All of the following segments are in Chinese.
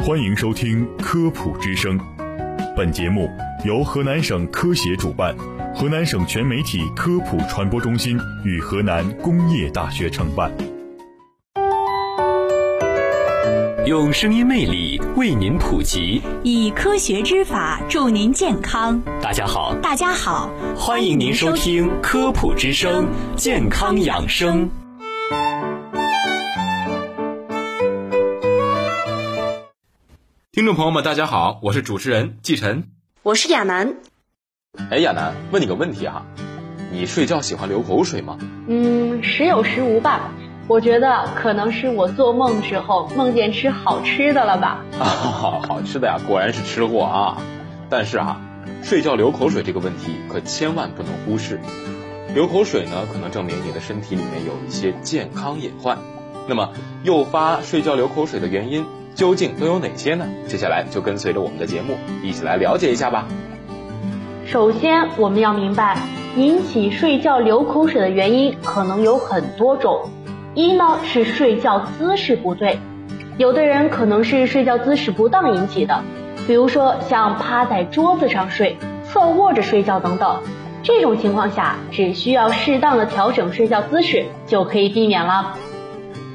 欢迎收听《科普之声》，本节目由河南省科协主办，河南省全媒体科普传播中心与河南工业大学承办，用声音魅力为您普及，以科学之法助您健康。大家好，欢迎您收听《科普之声》健康养生。听众朋友们，大家好，我是主持人季晨，我是亚楠。亚楠，问你个问题啊，你睡觉喜欢流口水吗？时有时无吧。我觉得可能是我做梦之后梦见吃好吃的了吧。好吃的呀，果然是吃货啊。但是睡觉流口水这个问题可千万不能忽视。流口水呢，可能证明你的身体里面有一些健康隐患。那么，诱发睡觉流口水的原因究竟都有哪些呢？接下来就跟随着我们的节目一起来了解一下吧。首先，我们要明白引起睡觉流口水的原因可能有很多种。一呢，是睡觉姿势不对，有的人可能是睡觉姿势不当引起的，比如说像趴在桌子上睡、侧卧着睡觉等等。这种情况下，只需要适当的调整睡觉姿势就可以避免了。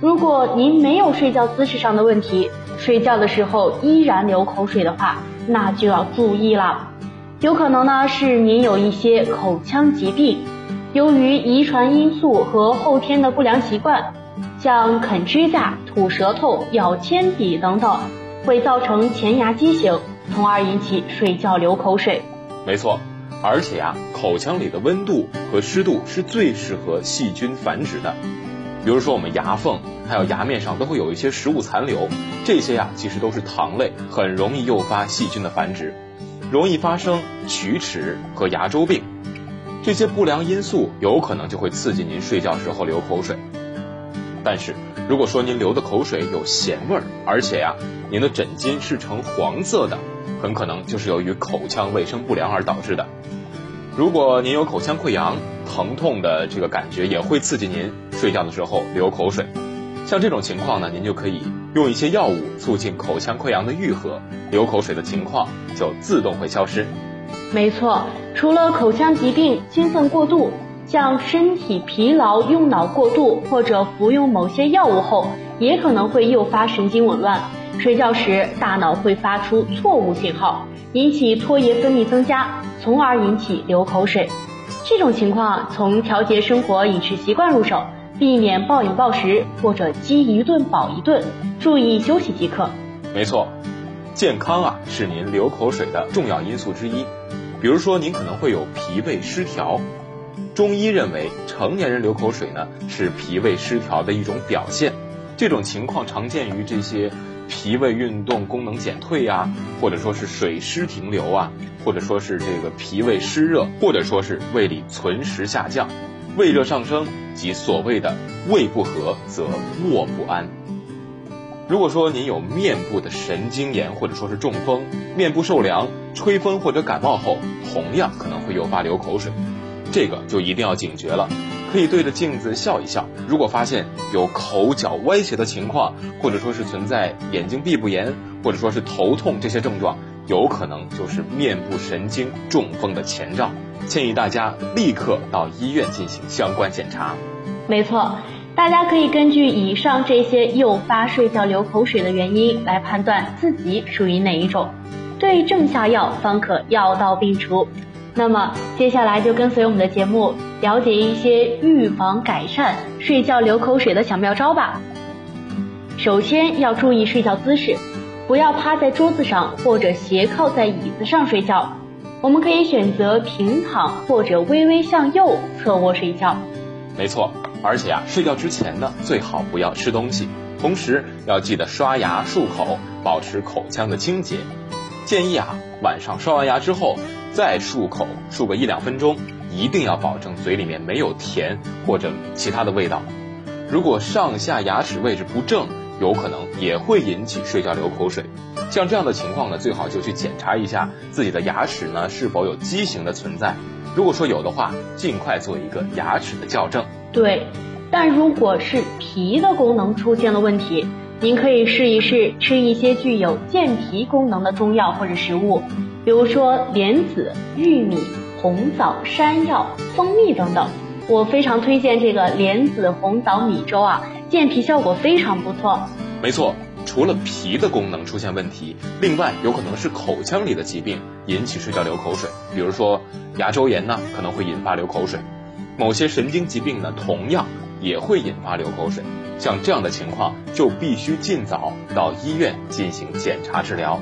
如果您没有睡觉姿势上的问题，睡觉的时候依然流口水的话，那就要注意了。有可能呢，是您有一些口腔疾病，由于遗传因素和后天的不良习惯，像啃指甲、吐舌头、咬铅笔等等，会造成前牙畸形，从而引起睡觉流口水。没错，而且口腔里的温度和湿度是最适合细菌繁殖的。比如说我们牙缝还有牙面上都会有一些食物残留，这些其实都是糖类，很容易诱发细菌的繁殖，容易发生龋齿和牙周病。这些不良因素有可能就会刺激您睡觉时候流口水。但是如果说您流的口水有咸味儿，而且您的枕巾是呈黄色的，很可能就是由于口腔卫生不良而导致的。如果您有口腔溃疡，疼痛的这个感觉也会刺激您睡觉的时候流口水。像这种情况呢，您就可以用一些药物促进口腔溃疡的愈合，流口水的情况就自动会消失。没错，除了口腔疾病、兴奋过度，像身体疲劳、用脑过度或者服用某些药物后，也可能会诱发神经紊乱。睡觉时大脑会发出错误信号，引起唾液分泌增加，从而引起流口水。这种情况从调节生活饮食习惯入手，避免暴饮暴食或者饥一顿饱一顿，注意休息即可。没错，健康是您流口水的重要因素之一。比如说您可能会有脾胃失调，中医认为成年人流口水呢是脾胃失调的一种表现。这种情况常见于这些脾胃运动功能减退或者说是水湿停留或者说是这个脾胃湿热，或者说是胃里存食下降，胃热上升，即所谓的胃不和则卧不安。如果说您有面部的神经炎或者说是中风，面部受凉，吹风或者感冒后，同样可能会诱发流口水，这个就一定要警觉了。可以对着镜子笑一笑，如果发现有口角歪斜的情况，或者说是存在眼睛闭不严，或者说是头痛，这些症状有可能就是面部神经中风的前兆，建议大家立刻到医院进行相关检查。没错，大家可以根据以上这些诱发睡觉流口水的原因来判断自己属于哪一种，对症下药，方可药到病除。那么接下来就跟随我们的节目，了解一些预防改善睡觉流口水的小妙招吧。首先要注意睡觉姿势，不要趴在桌子上或者斜靠在椅子上睡觉，我们可以选择平躺或者微微向右侧卧睡觉。没错，而且睡觉之前呢，最好不要吃东西，同时要记得刷牙漱口，保持口腔的清洁。建议晚上刷完牙之后再漱口，漱个1-2分钟，一定要保证嘴里面没有甜或者其他的味道。如果上下牙齿位置不正，有可能也会引起睡觉流口水。像这样的情况呢，最好就去检查一下自己的牙齿呢是否有畸形的存在，如果说有的话，尽快做一个牙齿的矫正。对，但如果是脾的功能出现了问题，您可以试一试吃一些具有健脾功能的中药或者食物，比如说莲子、玉米、红枣、山药、蜂蜜等等。我非常推荐这个莲子红枣米粥啊，健脾效果非常不错。没错，除了脾的功能出现问题，另外有可能是口腔里的疾病引起睡觉流口水，比如说牙周炎呢，可能会引发流口水。某些神经疾病呢，同样也会引发流口水，像这样的情况就必须尽早到医院进行检查治疗。